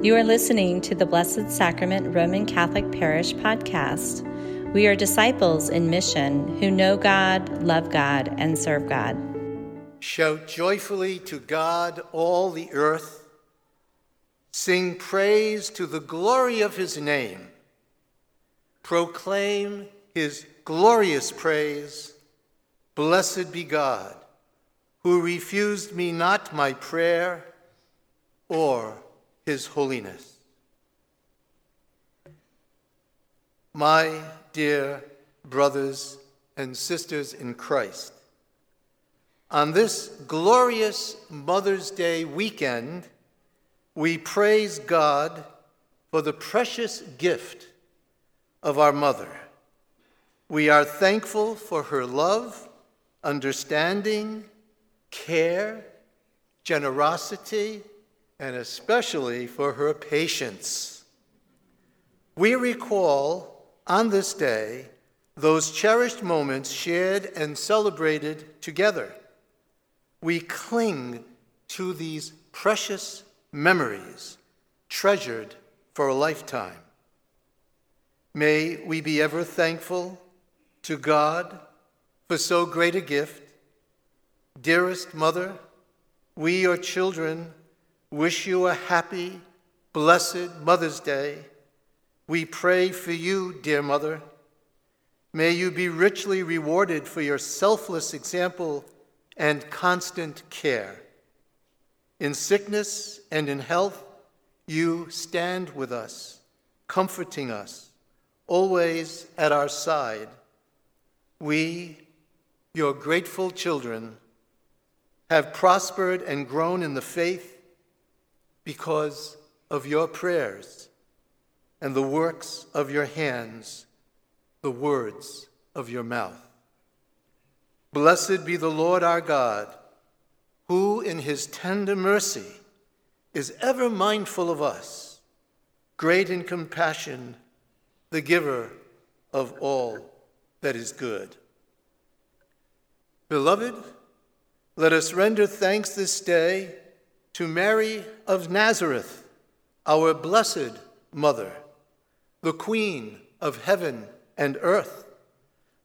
You are listening to the Blessed Sacrament Roman Catholic Parish podcast. We are disciples in mission who know God, love God, and serve God. Shout joyfully to God, all the earth. Sing praise to the glory of his name. Proclaim his glorious praise. Blessed be God, who refused me not my prayer or his holiness. My dear brothers and sisters in Christ, on this glorious Mother's Day weekend, we praise God for the precious gift of our Mother. We are thankful for her love, understanding, care, generosity, and especially for her patience. We recall on this day those cherished moments shared and celebrated together. We cling to these precious memories, treasured for a lifetime. May we be ever thankful to God for so great a gift. Dearest Mother, we, your children, wish you a happy, blessed Mother's Day. We pray for you, dear Mother. May you be richly rewarded for your selfless example and constant care. In sickness and in health, you stand with us, comforting us, always at our side. We, your grateful children, have prospered and grown in the faith because of your prayers and the works of your hands, the words of your mouth. Blessed be the Lord our God, who in his tender mercy is ever mindful of us, great in compassion, the giver of all that is good. Beloved, let us render thanks this day to Mary of Nazareth, our blessed Mother, the Queen of heaven and earth,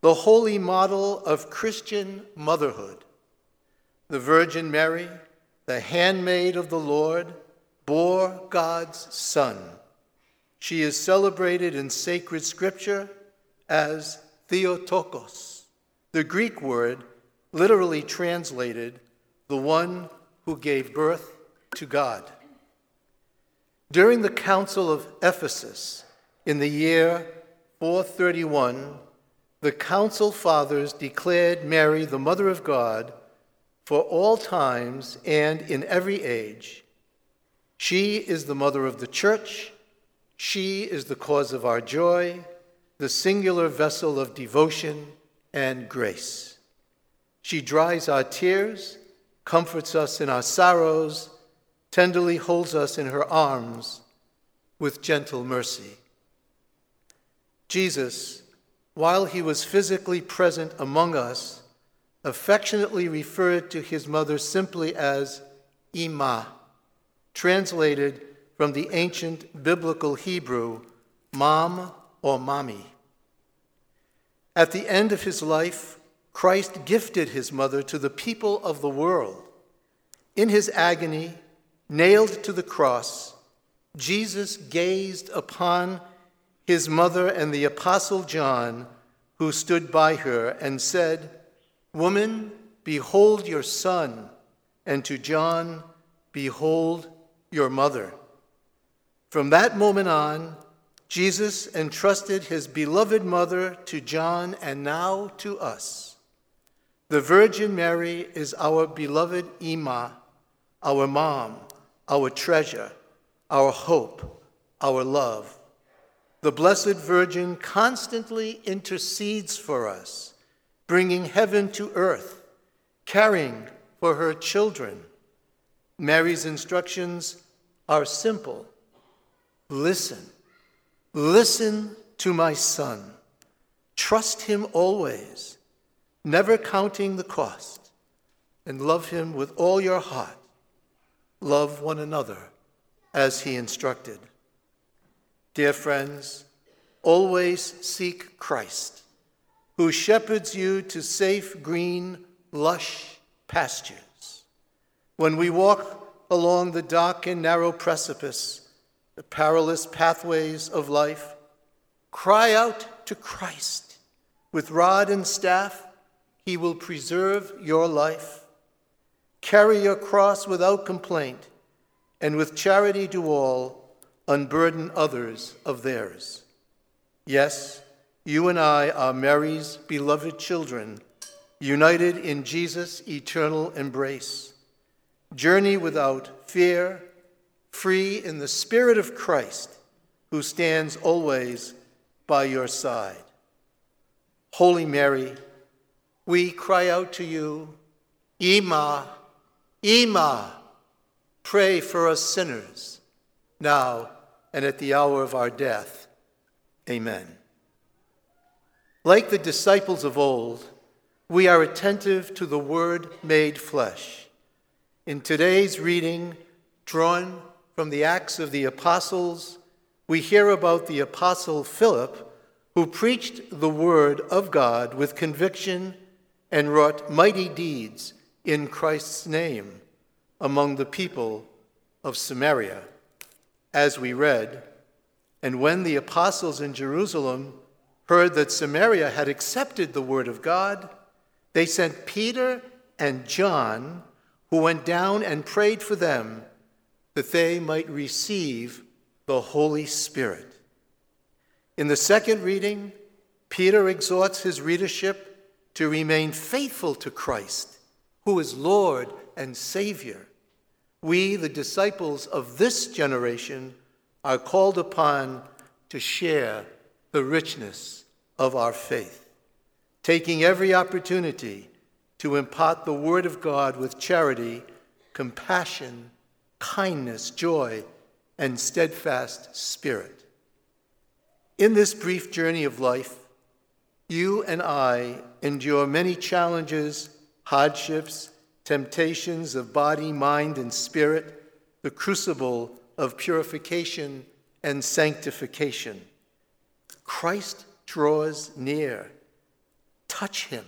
the holy model of Christian motherhood. The Virgin Mary, the handmaid of the Lord, bore God's Son. She is celebrated in sacred scripture as Theotokos, the Greek word literally translated, the one who gave birth to God. During the Council of Ephesus in the year 431, the Council Fathers declared Mary the Mother of God for all times and in every age. She is the Mother of the Church. She is the cause of our joy, the singular vessel of devotion and grace. She dries our tears, comforts us in our sorrows, tenderly holds us in her arms with gentle mercy. Jesus, while he was physically present among us, affectionately referred to his mother simply as Imma, translated from the ancient biblical Hebrew, mom or mommy. At the end of his life, Christ gifted his mother to the people of the world. In his agony, nailed to the cross, Jesus gazed upon his mother and the Apostle John, who stood by her, and said, "Woman, behold your son," and to John, "Behold your mother." From that moment on, Jesus entrusted his beloved mother to John and now to us. The Virgin Mary is our beloved Imma, our mom, our treasure, our hope, our love. The Blessed Virgin constantly intercedes for us, bringing heaven to earth, caring for her children. Mary's instructions are simple. Listen to my son. Trust him always, never counting the cost, and love him with all your heart. Love one another as he instructed. Dear friends, always seek Christ, who shepherds you to safe, green, lush pastures. When we walk along the dark and narrow precipice, the perilous pathways of life, cry out to Christ. With rod and staff, he will preserve your life. Carry your cross without complaint, and with charity to all, unburden others of theirs. Yes, you and I are Mary's beloved children, united in Jesus' eternal embrace. Journey without fear, free in the Spirit of Christ, who stands always by your side. Holy Mary, we cry out to you, Ima, Ima, pray for us sinners, now and at the hour of our death. Amen. Like the disciples of old, we are attentive to the Word made flesh. In today's reading, drawn from the Acts of the Apostles, we hear about the Apostle Philip, who preached the Word of God with conviction and wrought mighty deeds in Christ's name among the people of Samaria. As we read, and when the apostles in Jerusalem heard that Samaria had accepted the Word of God, they sent Peter and John, who went down and prayed for them that they might receive the Holy Spirit. In the second reading, Peter exhorts his readership to remain faithful to Christ, who is Lord and Savior. We, the disciples of this generation, are called upon to share the richness of our faith, taking every opportunity to impart the Word of God with charity, compassion, kindness, joy, and steadfast spirit. In this brief journey of life, you and I endure many challenges, hardships, temptations of body, mind, and spirit, the crucible of purification and sanctification. Christ draws near. Touch him.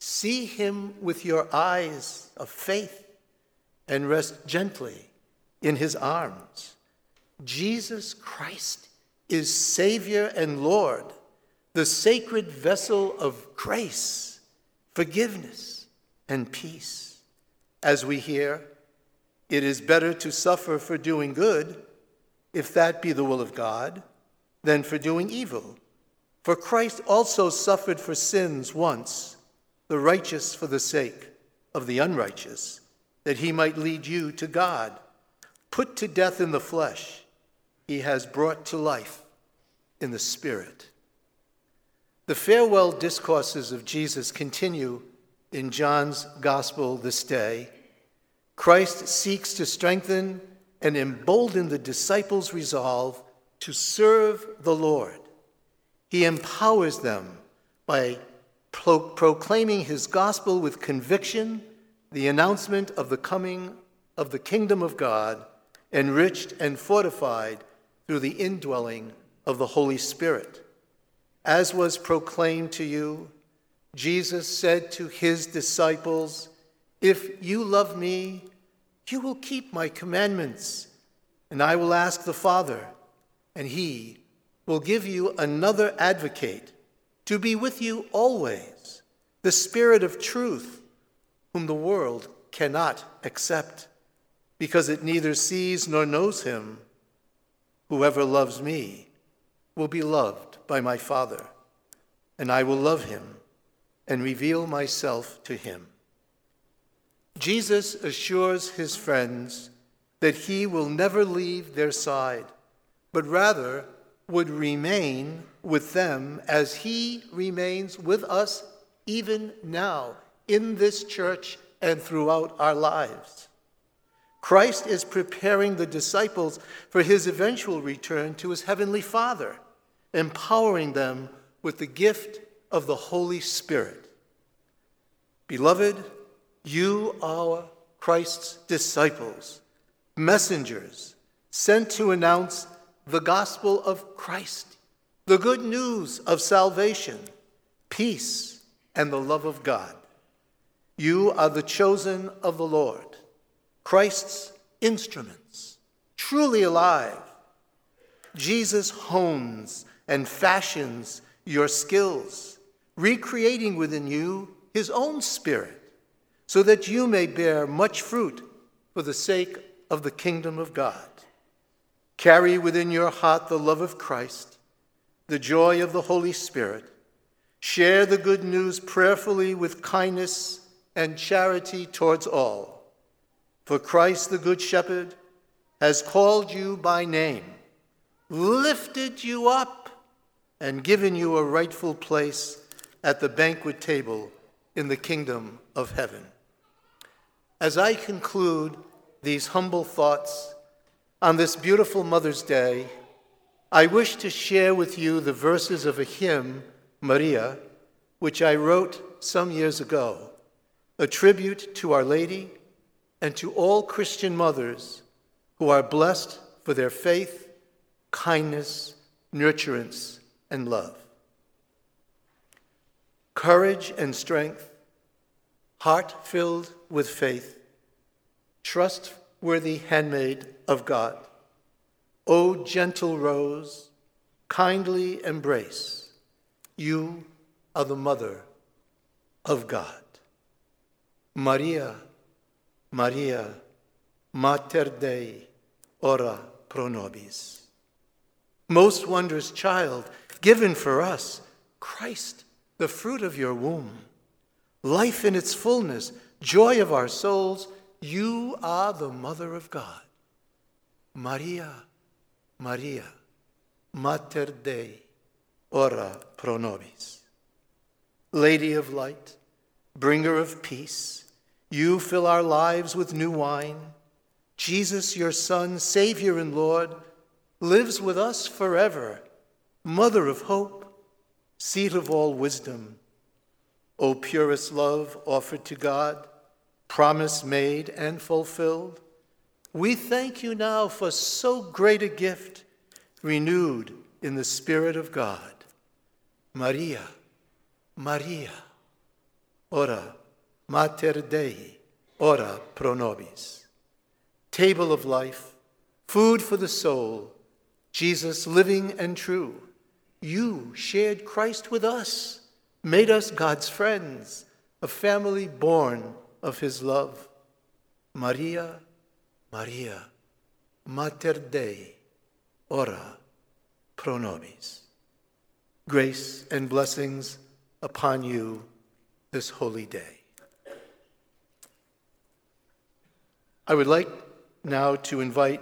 See him with your eyes of faith and rest gently in his arms. Jesus Christ is Savior and Lord, the sacred vessel of grace, forgiveness, and peace. As we hear, it is better to suffer for doing good, if that be the will of God, than for doing evil. For Christ also suffered for sins once, the righteous for the sake of the unrighteous, that he might lead you to God. Put to death in the flesh, he has brought to life in the Spirit. The farewell discourses of Jesus continue in John's Gospel this day. Christ seeks to strengthen and embolden the disciples' resolve to serve the Lord. He empowers them by proclaiming his gospel with conviction, the announcement of the coming of the kingdom of God, enriched and fortified through the indwelling of the Holy Spirit. As was proclaimed to you, Jesus said to his disciples, "If you love me, you will keep my commandments, and I will ask the Father, and he will give you another advocate to be with you always, the Spirit of truth, whom the world cannot accept, because it neither sees nor knows him. Whoever loves me will be loved by my Father, and I will love him and reveal myself to him." Jesus assures his friends that he will never leave their side, but rather would remain with them as he remains with us even now in this church and throughout our lives. Christ is preparing the disciples for his eventual return to his heavenly Father, empowering them with the gift of the Holy Spirit. Beloved, you are Christ's disciples, messengers, sent to announce the gospel of Christ, the good news of salvation, peace, and the love of God. You are the chosen of the Lord, Christ's instruments, truly alive. Jesus hones and fashions your skills, recreating within you his own spirit, so that you may bear much fruit for the sake of the kingdom of God. Carry within your heart the love of Christ, the joy of the Holy Spirit. Share the good news prayerfully with kindness and charity towards all. For Christ, the Good Shepherd, has called you by name, lifted you up, and given you a rightful place at the banquet table in the kingdom of heaven. As I conclude these humble thoughts on this beautiful Mother's Day, I wish to share with you the verses of a hymn, Maria, which I wrote some years ago, a tribute to Our Lady and to all Christian mothers who are blessed for their faith, kindness, nurturance, and love. Courage and strength, heart filled with faith, trustworthy handmaid of God, O gentle rose, kindly embrace, you are the mother of God. Maria, Maria, Mater Dei, ora pro nobis. Most wondrous child, given for us, Christ, the fruit of your womb, life in its fullness, joy of our souls, you are the mother of God. Maria, Maria, Mater Dei, ora pro nobis. Lady of light, bringer of peace, you fill our lives with new wine. Jesus, your Son, Savior and Lord, lives with us forever, mother of hope, seat of all wisdom. O purest love offered to God, promise made and fulfilled, we thank you now for so great a gift, renewed in the Spirit of God. Maria, Maria, ora Mater Dei, ora pro nobis. Table of life, food for the soul, Jesus living and true. You shared Christ with us, made us God's friends, a family born of his love. Maria, Maria, Mater Dei, ora pro nobis. Grace and blessings upon you this holy day. I would like now to invite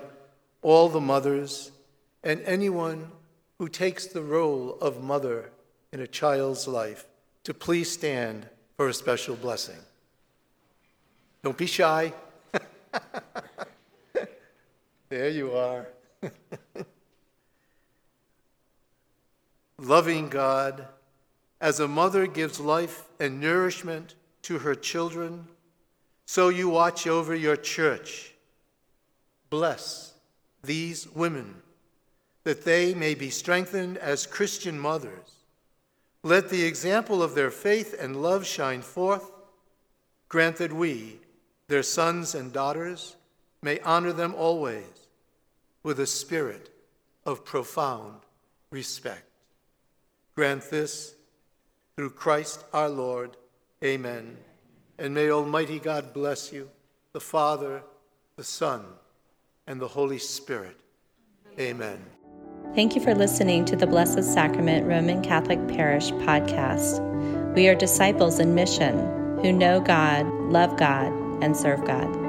all the mothers and anyone who takes the role of mother in a child's life to please stand for a special blessing. Don't be shy. There you are. Loving God, as a mother gives life and nourishment to her children, so you watch over your church. Bless these women, that they may be strengthened as Christian mothers. Let the example of their faith and love shine forth. Grant that we, their sons and daughters, may honor them always with a spirit of profound respect. Grant this through Christ our Lord. Amen. And may Almighty God bless you, the Father, the Son, and the Holy Spirit. Amen. Thank you for listening to the Blessed Sacrament Roman Catholic Parish podcast. We are disciples in mission who know God, love God, and serve God.